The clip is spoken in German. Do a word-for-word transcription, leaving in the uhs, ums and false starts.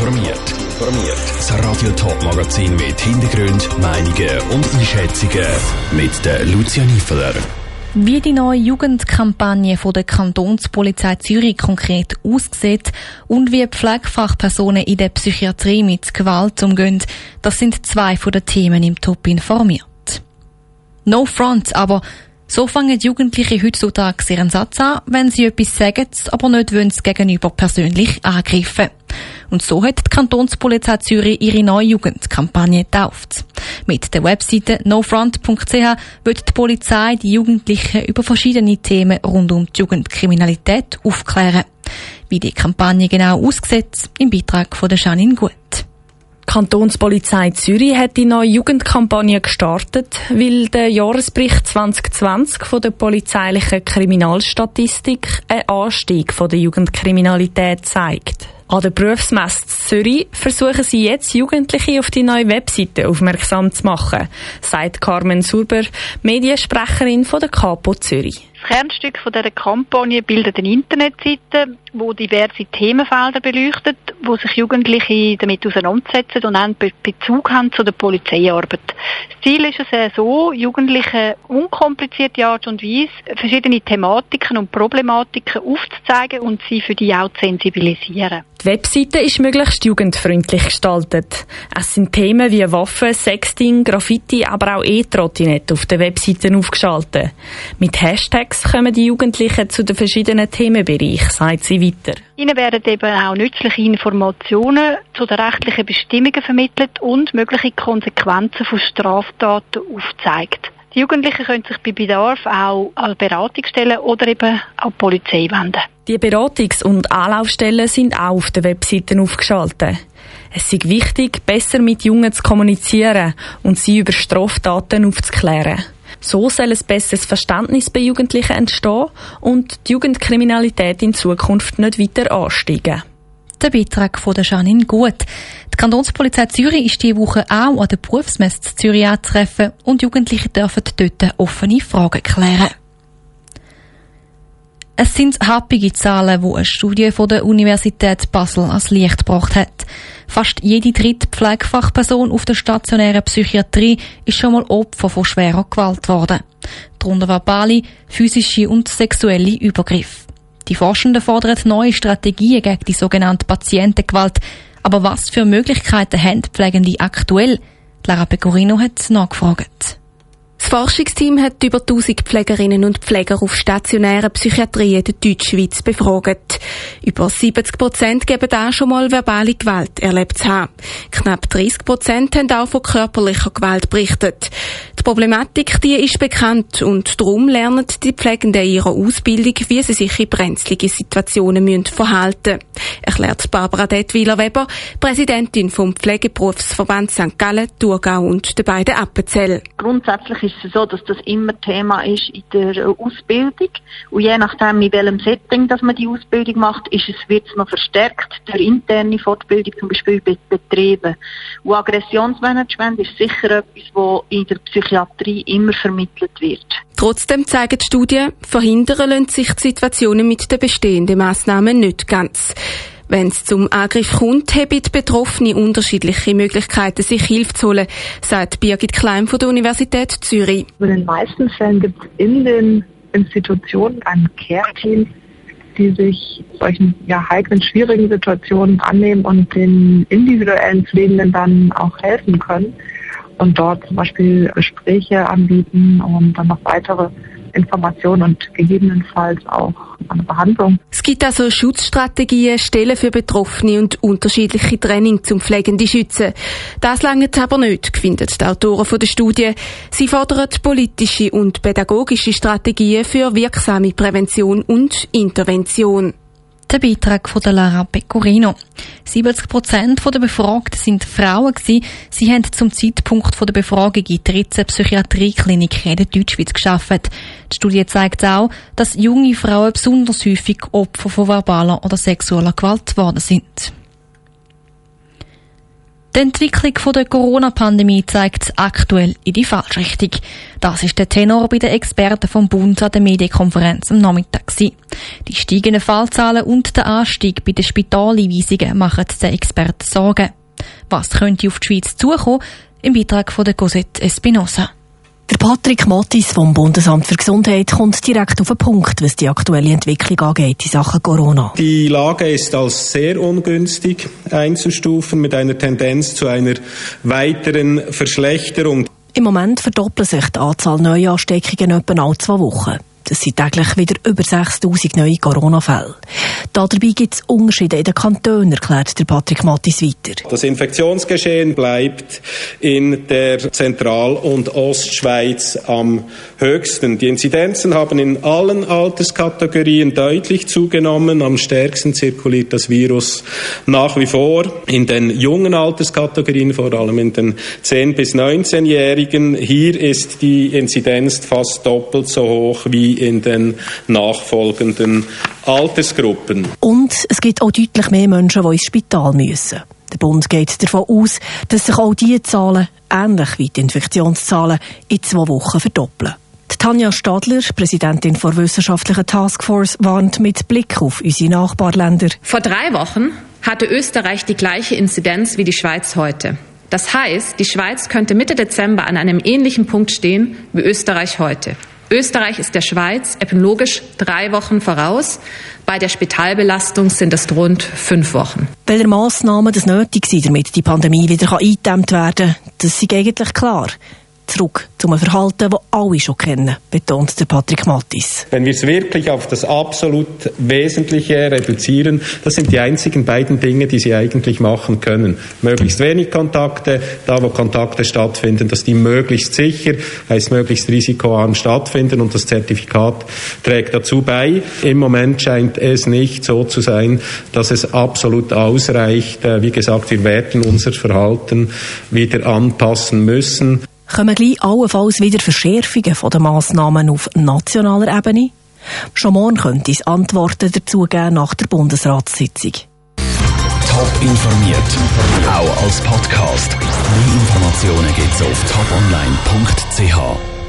informiert. informiert. Das Radio Top Magazin mit Hintergründen, Meinungen und Einschätzungen mit der Lucia Niefeler. Wie die neue Jugendkampagne von der Kantonspolizei Zürich konkret aussieht und wie Pflegefachpersonen in der Psychiatrie mit Gewalt umgehen, das sind zwei von den Themen im Top informiert. No front, aber so fangen Jugendliche heutzutage ihren Satz an, wenn sie etwas sagen, aber nicht wollen sie gegenüber persönlich angreifen. Und so hat die Kantonspolizei Zürich ihre neue Jugendkampagne getauft. Mit der Webseite nofront punkt c h wird die Polizei die Jugendlichen über verschiedene Themen rund um die Jugendkriminalität aufklären. Wie die Kampagne genau aussieht, im Beitrag von Janine Gut. Die Kantonspolizei Zürich hat die neue Jugendkampagne gestartet, weil der Jahresbericht zwanzig zwanzig von der polizeilichen Kriminalstatistik einen Anstieg von der Jugendkriminalität zeigt. An der Berufsmesse Zürich versuchen sie jetzt, Jugendliche auf die neue Webseite aufmerksam zu machen, sagt Carmen Surber, Mediensprecherin von der Kapo Zürich. Das Kernstück von dieser Kampagne bildet eine Internetseite, wo diverse Themenfelder beleuchtet, wo sich Jugendliche damit auseinandersetzen und einen Bezug haben zu der Polizeiarbeit. Das Ziel ist es so, Jugendlichen unkomplizierte Art und Weise verschiedene Thematiken und Problematiken aufzuzeigen und sie für die auch zu sensibilisieren. Die Webseite ist möglichst jugendfreundlich gestaltet. Es sind Themen wie Waffen, Sexting, Graffiti, aber auch E-Trottinette auf den Webseiten aufgeschaltet. Mit Hashtags kommen die Jugendlichen zu den verschiedenen Themenbereichen, sagt sie weiter. Ihnen werden eben auch nützliche Informationen zu den rechtlichen Bestimmungen vermittelt und mögliche Konsequenzen von Straftaten aufgezeigt. Die Jugendlichen können sich bei Bedarf auch an Beratungsstellen oder eben an die Polizei wenden. Die Beratungs- und Anlaufstellen sind auch auf den Webseiten aufgeschaltet. Es ist wichtig, besser mit Jungen zu kommunizieren und sie über Straftaten aufzuklären. So soll ein besseres Verständnis bei Jugendlichen entstehen und die Jugendkriminalität in Zukunft nicht weiter ansteigen. Der Beitrag von Janine Gut. Die Kantonspolizei Zürich ist diese Woche auch an der Berufsmesse in Zürich anzutreffen und Jugendliche dürfen dort offene Fragen klären. Es sind happige Zahlen, die eine Studie von der Universität Basel ans Licht gebracht hat. Fast jede dritte Pflegefachperson auf der stationären Psychiatrie ist schon mal Opfer von schwerer Gewalt geworden. Darunter verbale, physische und sexuelle Übergriffe. Die Forschenden fordern neue Strategien gegen die sogenannte Patientengewalt. Aber was für Möglichkeiten haben Pflegende aktuell? Lara Pecorino hat nachgefragt. Das Forschungsteam hat über tausend Pflegerinnen und Pfleger auf stationären Psychiatrien der Deutschschweiz befragt. Über siebzig Prozent geben an, schon mal verbale Gewalt erlebt zu haben. Knapp dreissig Prozent haben auch von körperlicher Gewalt berichtet. Die Problematik, die ist bekannt und darum lernen die Pflegenden in ihrer Ausbildung, wie sie sich in brenzligen Situationen müssen verhalten müssen, erklärt Barbara Dettweiler-Weber, Präsidentin vom Pflegeberufsverband Sankt Gallen, Thurgau und den beiden Appenzell. Grundsätzlich ist es so, dass das immer Thema ist in der Ausbildung und je nachdem, in welchem Setting dass man die Ausbildung macht, ist es, wird es noch verstärkt durch interne Fortbildung, zum Beispiel bei Betrieben. Und Aggressionsmanagement ist sicher etwas, das in der Psychiatrie immer vermittelt wird. Trotzdem zeigen die Studien, verhindern lassen sich die Situationen mit den bestehenden Massnahmen nicht ganz. Wenn es zum Angriff kommt, haben Betroffene unterschiedliche Möglichkeiten, sich Hilfe zu holen, sagt Birgit Klein von der Universität Zürich. In den meisten Fällen gibt es in den Institutionen ein Care-Team, die sich solchen ja, heiklen, schwierigen Situationen annehmen und den individuellen Pflegenden dann auch helfen können und dort zum Beispiel Gespräche anbieten und dann noch weitere Informationen und gegebenenfalls auch eine Behandlung. Es gibt also Schutzstrategien, Stellen für Betroffene und unterschiedliche Training zum Pflegenden schützen. Das langt aber nicht, finden die Autoren der Studie. Sie fordern politische und pädagogische Strategien für wirksame Prävention und Intervention. Der Beitrag von Lara Pecorino. siebzig Prozent der Befragten sind Frauen. Sie haben zum Zeitpunkt der Befragung in dreizehn Psychiatriekliniken in der Deutschschweiz gearbeitet. Die Studie zeigt auch, dass junge Frauen besonders häufig Opfer von verbaler oder sexueller Gewalt geworden sind. Die Entwicklung der Corona-Pandemie zeigt aktuell in die falsche Richtung. Das ist der Tenor bei den Experten vom Bund an der Medienkonferenz am Nachmittag gewesen. Die steigenden Fallzahlen und der Anstieg bei den Spitaleinweisungen machen den Experten Sorgen. Was könnte auf die Schweiz zukommen? Im Beitrag von der Cosette Espinosa. Der Patrick Mottis vom Bundesamt für Gesundheit kommt direkt auf den Punkt, was die aktuelle Entwicklung angeht in Sachen Corona. Die Lage ist als sehr ungünstig einzustufen, mit einer Tendenz zu einer weiteren Verschlechterung. Im Moment verdoppeln sich die Anzahl Neuansteckungen etwa alle zwei Wochen. Es sind täglich wieder über sechstausend neue Corona-Fälle. Dabei gibt es Unterschiede in den Kantonen, erklärt der Patrick Mathys weiter. Das Infektionsgeschehen bleibt in der Zentral- und Ostschweiz am höchsten. Die Inzidenzen haben in allen Alterskategorien deutlich zugenommen. Am stärksten zirkuliert das Virus nach wie vor in den jungen Alterskategorien, vor allem in den zehn- bis neunzehnjährigen. Hier ist die Inzidenz fast doppelt so hoch wie in den nachfolgenden Altersgruppen. Und es gibt auch deutlich mehr Menschen, die ins Spital müssen. Der Bund geht davon aus, dass sich auch diese Zahlen, ähnlich wie die Infektionszahlen, in zwei Wochen verdoppeln. Die Tanja Stadler, Präsidentin der wissenschaftlichen Taskforce, warnt mit Blick auf unsere Nachbarländer. Vor drei Wochen hatte Österreich die gleiche Inzidenz wie die Schweiz heute. Das heißt, die Schweiz könnte Mitte Dezember an einem ähnlichen Punkt stehen wie Österreich heute. Österreich ist der Schweiz epidemiologisch drei Wochen voraus. Bei der Spitalbelastung sind es rund fünf Wochen. Welche Massnahmen das nötig sind, damit die Pandemie wieder eingedämmt werden kann, das ist eigentlich klar. Zurück zum Verhalten, das alle schon kennen, betont der Patrick Mathys. Wenn wir es wirklich auf das absolut Wesentliche reduzieren, das sind die einzigen beiden Dinge, die Sie eigentlich machen können. Möglichst wenig Kontakte, da wo Kontakte stattfinden, dass die möglichst sicher, heißt möglichst risikoarm stattfinden, und das Zertifikat trägt dazu bei. Im Moment scheint es nicht so zu sein, dass es absolut ausreicht. Wie gesagt, wir werden unser Verhalten wieder anpassen müssen. Kommen gleich allenfalls wieder Verschärfungen der Massnahmen auf nationaler Ebene? Schon morgen könnte es Antworten dazu geben nach der Bundesratssitzung. Top informiert, auch als Podcast. Mehr Informationen gibt es auf toponline punkt c h.